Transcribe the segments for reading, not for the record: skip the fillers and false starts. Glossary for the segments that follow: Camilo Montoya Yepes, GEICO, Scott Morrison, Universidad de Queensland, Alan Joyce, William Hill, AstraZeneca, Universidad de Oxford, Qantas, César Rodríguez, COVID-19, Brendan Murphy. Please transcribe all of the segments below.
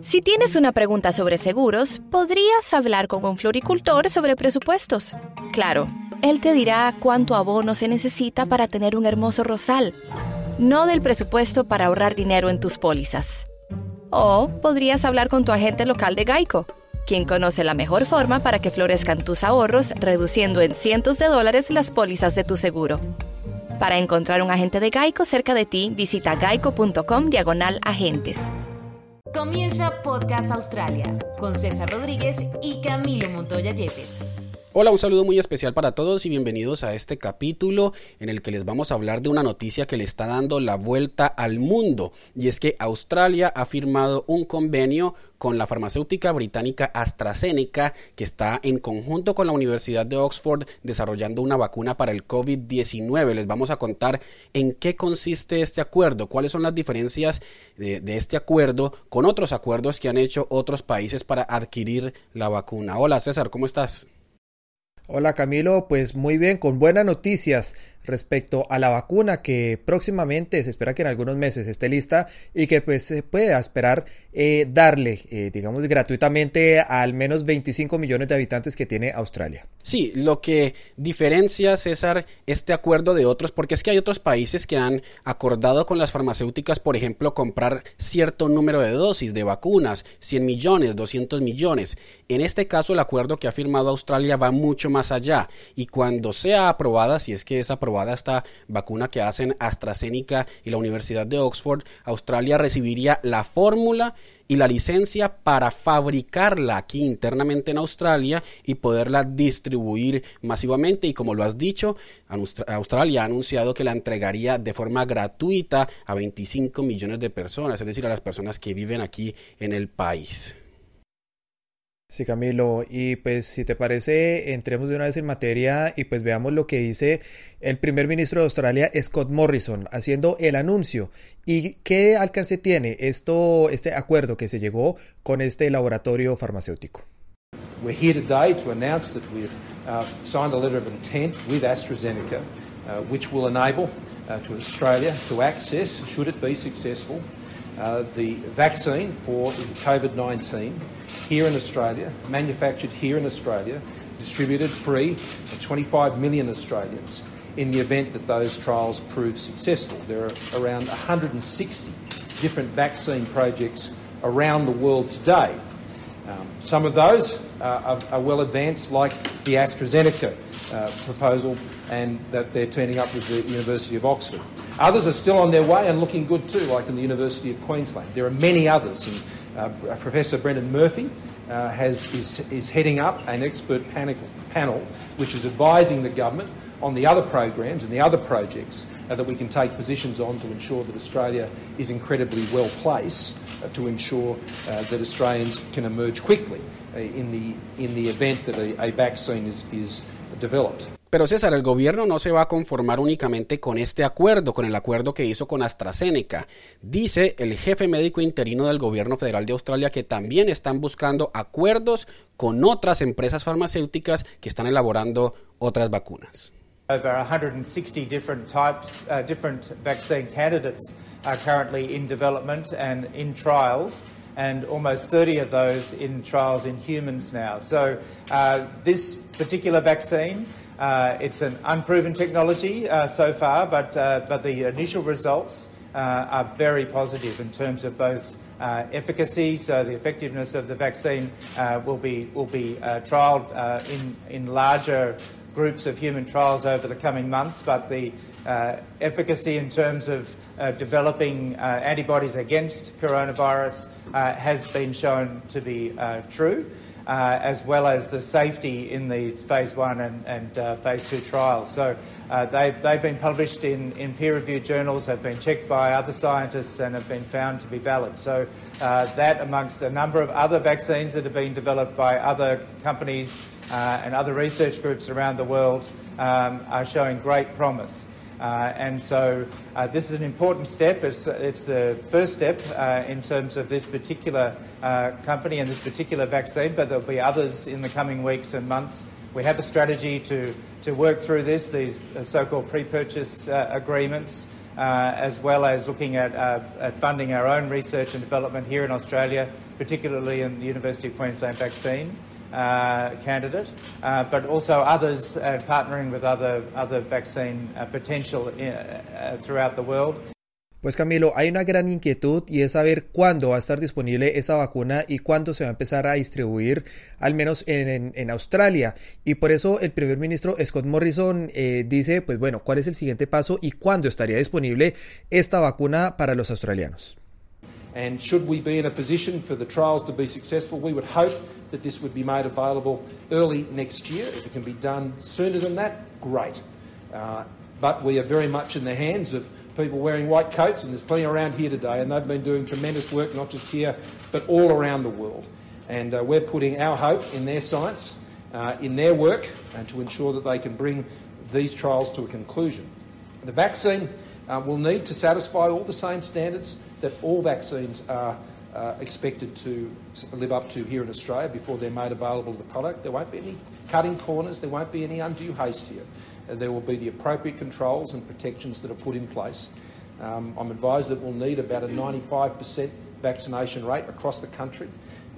Si tienes una pregunta sobre seguros, podrías hablar con un floricultor sobre presupuestos. Claro, él te dirá cuánto abono se necesita para tener un hermoso rosal, no del presupuesto para ahorrar dinero en tus pólizas. O podrías hablar con tu agente local de GEICO, quien conoce la mejor forma para que florezcan tus ahorros, reduciendo en cientos de dólares las pólizas de tu seguro. Para encontrar un agente de GEICO cerca de ti, visita geico.com/agentes. Comienza Podcast Australia con César Rodríguez y Camilo Montoya Yepes. Hola, un saludo muy especial para todos y bienvenidos a este capítulo en el que les vamos a hablar de una noticia que le está dando la vuelta al mundo, y es que Australia ha firmado un convenio con la farmacéutica británica AstraZeneca, que está en conjunto con la Universidad de Oxford desarrollando una vacuna para el COVID-19. Les vamos a contar en qué consiste este acuerdo, cuáles son las diferencias de este acuerdo con otros acuerdos que han hecho otros países para adquirir la vacuna. Hola César, ¿cómo estás? Hola Camilo, pues muy bien, con buenas noticias respecto a la vacuna que próximamente se espera que en algunos meses esté lista y que pues se pueda esperar darle, digamos, gratuitamente a al menos 25 millones de habitantes que tiene Australia. Sí, lo que diferencia, César, este acuerdo de otros, porque es que hay otros países que han acordado con las farmacéuticas, por ejemplo, comprar cierto número de dosis de vacunas, 100 millones, 200 millones. En este caso, el acuerdo que ha firmado Australia va mucho más allá, y cuando sea aprobada, si es que es aprobada esta vacuna que hacen AstraZeneca y la Universidad de Oxford, Australia recibiría la fórmula y la licencia para fabricarla aquí internamente en Australia y poderla distribuir masivamente, y como lo has dicho, Australia ha anunciado que la entregaría de forma gratuita a 25 millones de personas, es decir, a las personas que viven aquí en el país. Sí, Camilo, y pues si te parece, entremos de una vez en materia y pues veamos lo que dice el primer ministro de Australia, Scott Morrison, haciendo el anuncio. ¿Y qué alcance tiene este acuerdo que se llegó con este laboratorio farmacéutico? We're here today to announce that we've signed a letter of intent with AstraZeneca, which will enable to Australia to access, should it be successful, the vaccine for COVID-19. Here in Australia, manufactured here in Australia, distributed free to 25 million Australians in the event that those trials prove successful. There are around 160 different vaccine projects around the world today. Some of those are well advanced, like the AstraZeneca proposal and that they're teaming up with the University of Oxford. Others are still on their way and looking good too, like in the University of Queensland. There are many others. Professor Brendan Murphy is heading up an expert panel which is advising the government on the other programs and the other projects that we can take positions on to ensure that Australia is incredibly well placed to ensure that Australians can emerge quickly in the event that a vaccine is developed. Pero César, el gobierno no se va a conformar únicamente con este acuerdo, con el acuerdo que hizo con AstraZeneca. Dice el jefe médico interino del gobierno federal de Australia que también están buscando acuerdos con otras empresas farmacéuticas que están elaborando otras vacunas. Over 160 different types, different vaccine candidates are currently in development and in trials, and almost 30 of those in trials in humans now. So this particular vaccine, it's an unproven technology so far, but the initial results are very positive in terms of both efficacy. So the effectiveness of the vaccine will be trialled in larger groups of human trials over the coming months. But the efficacy in terms of developing antibodies against coronavirus has been shown to be true. As well as the safety in the phase one and phase two trials. So they've been published in peer-reviewed journals, have been checked by other scientists and have been found to be valid. So that amongst a number of other vaccines that have been developed by other companies and other research groups around the world are showing great promise. And so this is an important step. It's the first step in terms of this particular company and this particular vaccine, but there'll be others in the coming weeks and months. We have a strategy to work through these so-called pre-purchase agreements as well as looking at funding our own research and development here in Australia, particularly in the University of Queensland vaccine candidate, but also others, partnering with other vaccine potential throughout the world. Pues Camilo, hay una gran inquietud y es saber cuándo va a estar disponible esa vacuna y cuándo se va a empezar a distribuir, al menos en Australia. Y por eso el primer ministro Scott Morrison dice, pues bueno, ¿cuál es el siguiente paso y cuándo estaría disponible esta vacuna para los australianos? And should we be in a position for the trials to be successful, we would hope that this would be made available early next year. If it can be done sooner than that, great. But we are very much in the hands of people wearing white coats, and there's plenty around here today, and they've been doing tremendous work, not just here, but all around the world. And we're putting our hope in their science, in their work, and to ensure that they can bring these trials to a conclusion. The vaccine will need to satisfy all the same standards that all vaccines are expected to live up to here in Australia before they're made available to the product. There won't be any cutting corners, there won't be any undue haste here. There will be the appropriate controls and protections that are put in place. I'm advised that we'll need about a 95% vaccination rate across the country.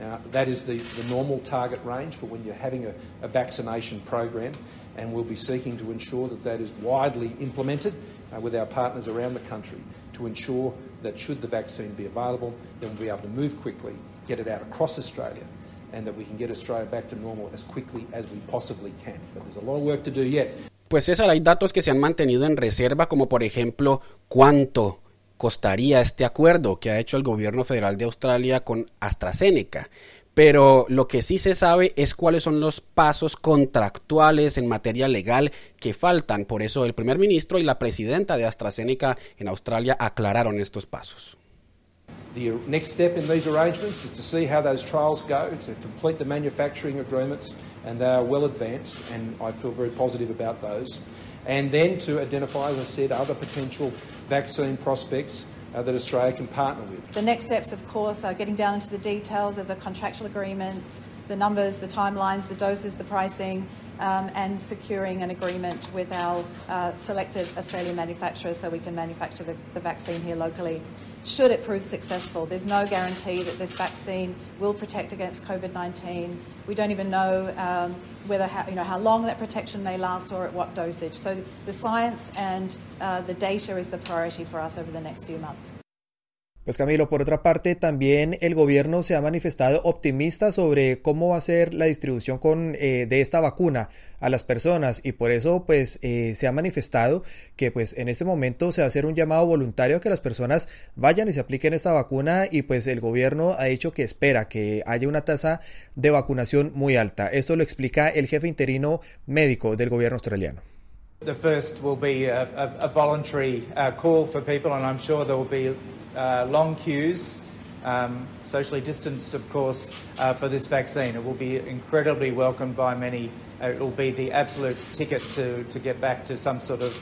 Now, that is the normal target range for when you're having a vaccination program, and we'll be seeking to ensure that that is widely implemented with our partners around the country to ensure that should the vaccine be available, then we'll be able to move quickly, get it out across Australia, and that we can get Australia back to normal as quickly as we possibly can. But there's a lot of work to do yet. Pues César, hay datos que se han mantenido en reserva, como por ejemplo, ¿cuánto costaría este acuerdo que ha hecho el gobierno federal de Australia con AstraZeneca? Pero lo que sí se sabe es cuáles son los pasos contractuales en materia legal que faltan. Por eso el primer ministro y la presidenta de AstraZeneca en Australia aclararon estos pasos. The next step in these arrangements is to see how those trials go, to complete the manufacturing agreements, and they are well advanced, and I feel very positive about those. And then to identify, as I said, other potential vaccine prospects that Australia can partner with. The next steps, of course, are getting down into the details of the contractual agreements, the numbers, the timelines, the doses, the pricing, and securing an agreement with our selected Australian manufacturers so we can manufacture the vaccine here locally. Should it prove successful, there's no guarantee that this vaccine will protect against COVID-19. We don't even know how long that protection may last or at what dosage. So the science and the data is the priority for us over the next few months. Pues Camilo, por otra parte, también el gobierno se ha manifestado optimista sobre cómo va a ser la distribución de esta vacuna a las personas, y por eso pues se ha manifestado que pues en este momento se va a hacer un llamado voluntario a que las personas vayan y se apliquen esta vacuna, y pues el gobierno ha dicho que espera que haya una tasa de vacunación muy alta. Esto lo explica el jefe interino médico del gobierno australiano. The first will be a voluntary call for people, and I'm sure there will be long queues, socially distanced, of course, for this vaccine. It will be incredibly welcomed by many. It will be the absolute ticket to get back to some sort of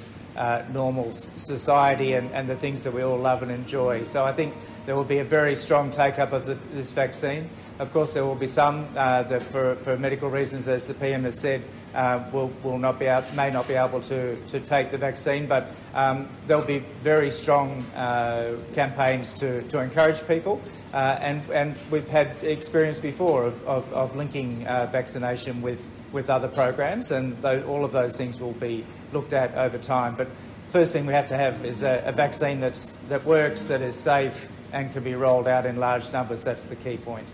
normal society and the things that we all love and enjoy. So I think there will be a very strong take-up of this vaccine. Of course, there will be some that for medical reasons, as the PM has said, may not be able to take the vaccine, but there'll be very strong campaigns to encourage people, and we've had experience before of linking vaccination with other programs, and all of those things will be looked at over time. But first thing we have to have is a vaccine that works, that is safe, and can be rolled out in large numbers. That's the key point.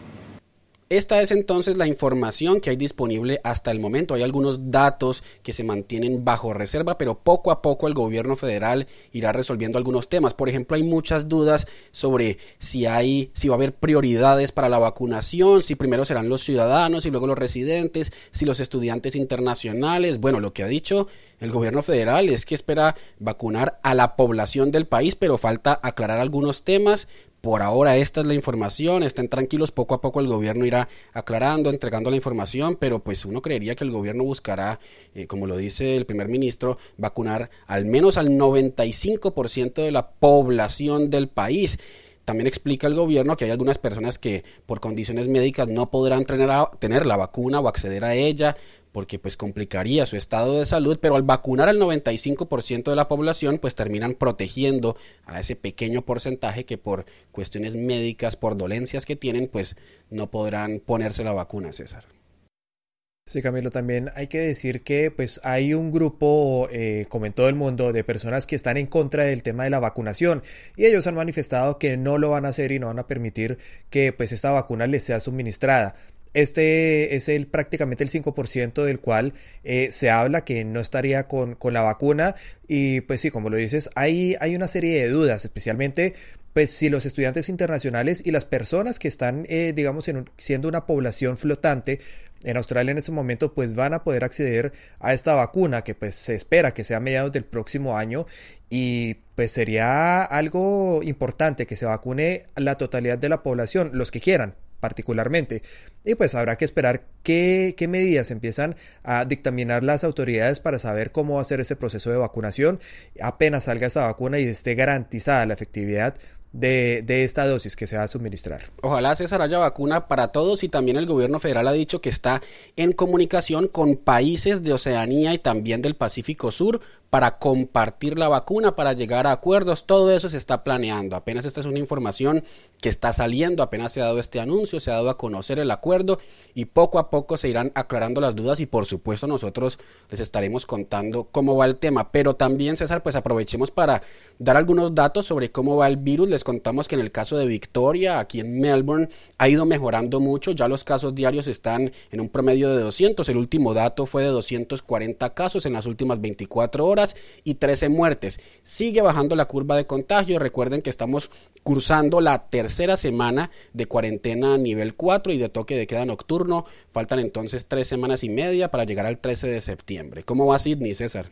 Esta es entonces la información que hay disponible hasta el momento. Hay algunos datos que se mantienen bajo reserva, pero poco a poco el gobierno federal irá resolviendo algunos temas. Por ejemplo, hay muchas dudas sobre si va a haber prioridades para la vacunación, si primero serán los ciudadanos y luego los residentes, si los estudiantes internacionales. Bueno, lo que ha dicho el gobierno federal es que espera vacunar a la población del país, pero falta aclarar algunos temas. Por ahora esta es la información, estén tranquilos, poco a poco el gobierno irá aclarando, entregando la información, pero pues uno creería que el gobierno buscará, como lo dice el primer ministro, vacunar al menos al 95% de la población del país. También explica el gobierno que hay algunas personas que por condiciones médicas no podrán tener la vacuna o acceder a ella, porque pues complicaría su estado de salud, pero al vacunar al 95% de la población, pues terminan protegiendo a ese pequeño porcentaje que por cuestiones médicas, por dolencias que tienen, pues no podrán ponerse la vacuna, César. Sí, Camilo, también hay que decir que pues hay un grupo, como en todo el mundo, de personas que están en contra del tema de la vacunación, y ellos han manifestado que no lo van a hacer y no van a permitir que pues esta vacuna les sea suministrada. Este es prácticamente el 5% del cual se habla que no estaría con la vacuna, y pues sí, como lo dices, hay una serie de dudas, especialmente pues si los estudiantes internacionales y las personas que están, digamos, siendo una población flotante en Australia en este momento, pues van a poder acceder a esta vacuna, que pues se espera que sea a mediados del próximo año, y pues sería algo importante que se vacune la totalidad de la población, los que quieran particularmente, y pues habrá que esperar qué medidas empiezan a dictaminar las autoridades para saber cómo va a ser ese proceso de vacunación apenas salga esta vacuna y esté garantizada la efectividad de esta dosis que se va a suministrar. Ojalá, César, haya vacuna para todos, y también el gobierno federal ha dicho que está en comunicación con países de Oceanía y también del Pacífico Sur para compartir la vacuna, para llegar a acuerdos. Todo eso se está planeando. Apenas esta es una información que está saliendo, apenas se ha dado este anuncio, se ha dado a conocer el acuerdo, y poco a poco se irán aclarando las dudas, y por supuesto nosotros les estaremos contando cómo va el tema. Pero también, César, pues aprovechemos para dar algunos datos sobre cómo va el virus. Les contamos que en el caso de Victoria, aquí en Melbourne, ha ido mejorando mucho. Ya los casos diarios están en un promedio de 200. El último dato fue de 240 casos en las últimas 24 horas y 13 muertes. Sigue bajando la curva de contagio. Recuerden que estamos cursando la tercera semana de cuarentena nivel 4 y de toque de queda nocturno. Faltan entonces 3 semanas y media para llegar al 13 de septiembre. ¿Cómo va Sydney, César?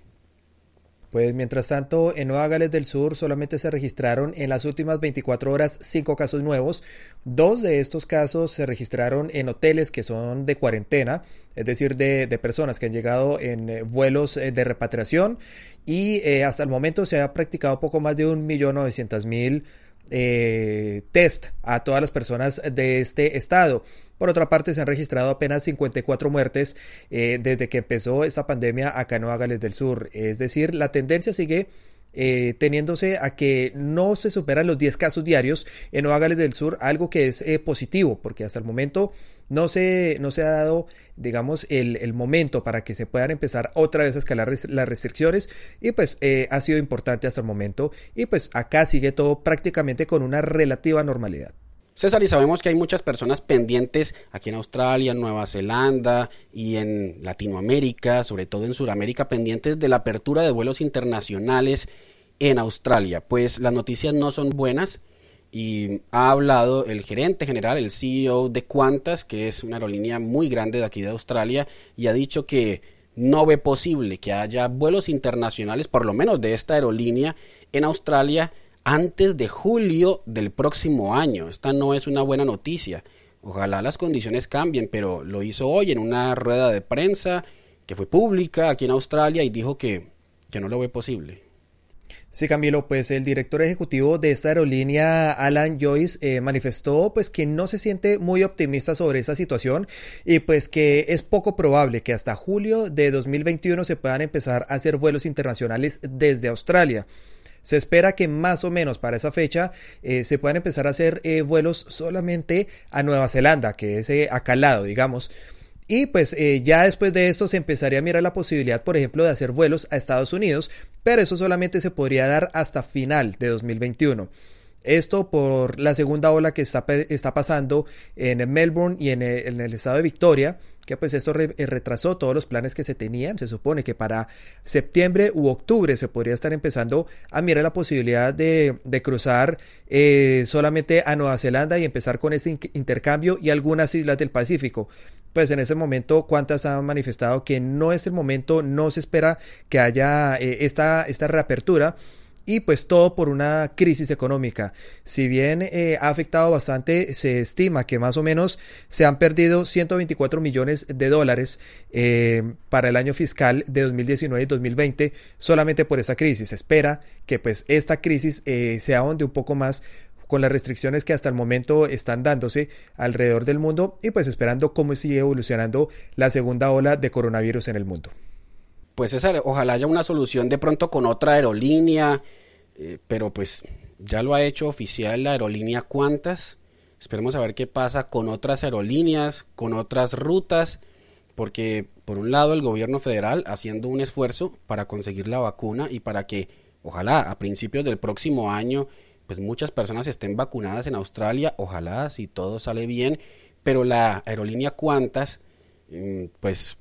Pues mientras tanto, en Nueva Gales del Sur solamente se registraron en las últimas 24 horas 5 casos nuevos. 2 de estos casos se registraron en hoteles que son de cuarentena, es decir, de personas que han llegado en vuelos de repatriación, y hasta el momento se ha practicado poco más de 1.900.000 test a todas las personas de este estado. Por otra parte, se han registrado apenas 54 muertes desde que empezó esta pandemia acá en Nueva Gales del Sur. Es decir, la tendencia sigue teniéndose a que no se superan los 10 casos diarios en Nueva Gales del Sur, algo que es positivo, porque hasta el momento no se ha dado, digamos, el momento para que se puedan empezar otra vez a escalar las restricciones, y pues ha sido importante hasta el momento, y pues acá sigue todo prácticamente con una relativa normalidad. César, y sabemos que hay muchas personas pendientes aquí en Australia, en Nueva Zelanda y en Latinoamérica, sobre todo en Sudamérica, pendientes de la apertura de vuelos internacionales en Australia. Pues las noticias no son buenas, y ha hablado el gerente general, el CEO de Qantas, que es una aerolínea muy grande de aquí de Australia, y ha dicho que no ve posible que haya vuelos internacionales, por lo menos de esta aerolínea, en Australia antes de julio del próximo año. Esta no es una buena noticia. Ojalá las condiciones cambien, pero lo hizo hoy en una rueda de prensa que fue pública aquí en Australia, y dijo que no lo ve posible. Sí, Camilo, pues el director ejecutivo de esta aerolínea, Alan Joyce, manifestó pues que no se siente muy optimista sobre esa situación, y pues que es poco probable que hasta julio de 2021 se puedan empezar a hacer vuelos internacionales desde Australia. Se espera que más o menos para esa fecha se puedan empezar a hacer vuelos solamente a Nueva Zelanda, que es acá al lado, digamos. Y pues ya después de esto se empezaría a mirar la posibilidad, por ejemplo, de hacer vuelos a Estados Unidos, pero eso solamente se podría dar hasta final de 2021. Esto por la segunda ola que está pasando en Melbourne y en el estado de Victoria, que pues esto retrasó todos los planes que se tenían. Se supone que para septiembre u octubre se podría estar empezando a mirar la posibilidad de cruzar solamente a Nueva Zelanda y empezar con ese intercambio y algunas islas del Pacífico. Pues en ese momento Qantas han manifestado que no es el momento, no se espera que haya esta reapertura. Y pues todo por una crisis económica. Si bien ha afectado bastante, se estima que más o menos se han perdido $124 millones para el año fiscal de 2019 y 2020 solamente por esta crisis. Se espera que pues esta crisis se ahonde un poco más con las restricciones que hasta el momento están dándose alrededor del mundo y pues esperando cómo sigue evolucionando la segunda ola de coronavirus en el mundo. Pues César, ojalá haya una solución de pronto con otra aerolínea, pero pues ya lo ha hecho oficial la aerolínea Qantas. Esperemos a ver qué pasa con otras aerolíneas, con otras rutas, porque por un lado el gobierno federal haciendo un esfuerzo para conseguir la vacuna y para que ojalá a principios del próximo año pues muchas personas estén vacunadas en Australia, ojalá si todo sale bien, pero la aerolínea Qantas pues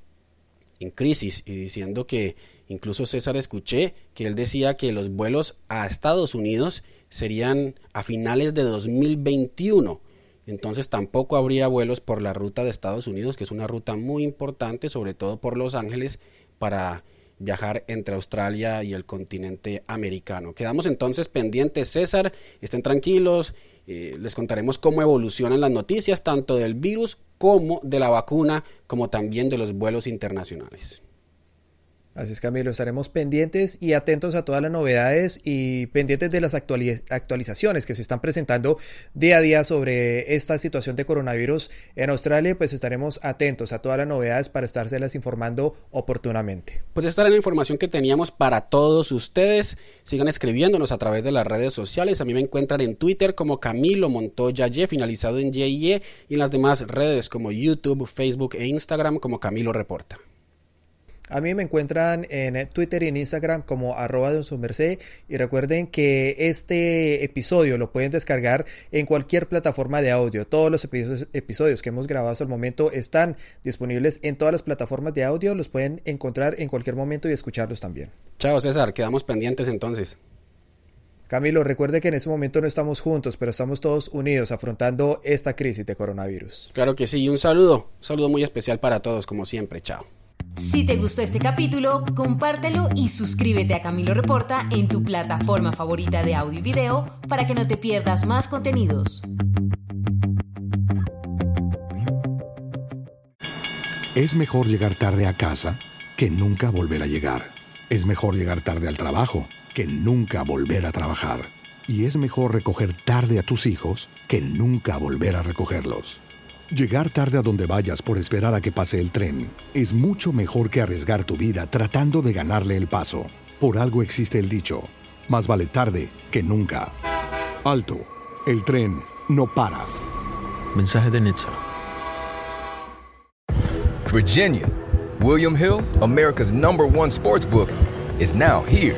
en crisis y diciendo que incluso César escuché que él decía que los vuelos a Estados Unidos serían a finales de 2021. Entonces tampoco habría vuelos por la ruta de Estados Unidos, que es una ruta muy importante, sobre todo por Los Ángeles, para viajar entre Australia y el continente americano. Quedamos entonces pendientes, César, estén tranquilos, les contaremos cómo evolucionan las noticias, tanto del virus como de la vacuna, como también de los vuelos internacionales. Así es, Camilo, estaremos pendientes y atentos a todas las novedades y pendientes de las actualizaciones que se están presentando día a día sobre esta situación de coronavirus en Australia. Pues estaremos atentos a todas las novedades para estárselas informando oportunamente. Pues esta era la información que teníamos para todos ustedes. Sigan escribiéndonos a través de las redes sociales. A mí me encuentran en Twitter como Camilo Montoya Y, finalizado en YE, y en las demás redes como YouTube, Facebook e Instagram como Camilo Reporta. A mí me encuentran en Twitter y en Instagram como @donsumerced, y recuerden que este episodio lo pueden descargar en cualquier plataforma de audio. Todos los episodios que hemos grabado hasta el momento están disponibles en todas las plataformas de audio, los pueden encontrar en cualquier momento y escucharlos también. Chao César, quedamos pendientes entonces. Camilo, recuerde que en este momento no estamos juntos, pero estamos todos unidos afrontando esta crisis de coronavirus. Claro que sí, y un saludo muy especial para todos como siempre, chao. Si te gustó este capítulo, compártelo y suscríbete a Camilo Reporta en tu plataforma favorita de audio y video para que no te pierdas más contenidos. Es mejor llegar tarde a casa que nunca volver a llegar. Es mejor llegar tarde al trabajo que nunca volver a trabajar. Y es mejor recoger tarde a tus hijos que nunca volver a recogerlos. Llegar tarde a donde vayas por esperar a que pase el tren es mucho mejor que arriesgar tu vida tratando de ganarle el paso. Por algo existe el dicho, más vale tarde que nunca. Alto, el tren no para. Mensaje de Nitsa. Virginia, William Hill, America's #1 sports book, is now here.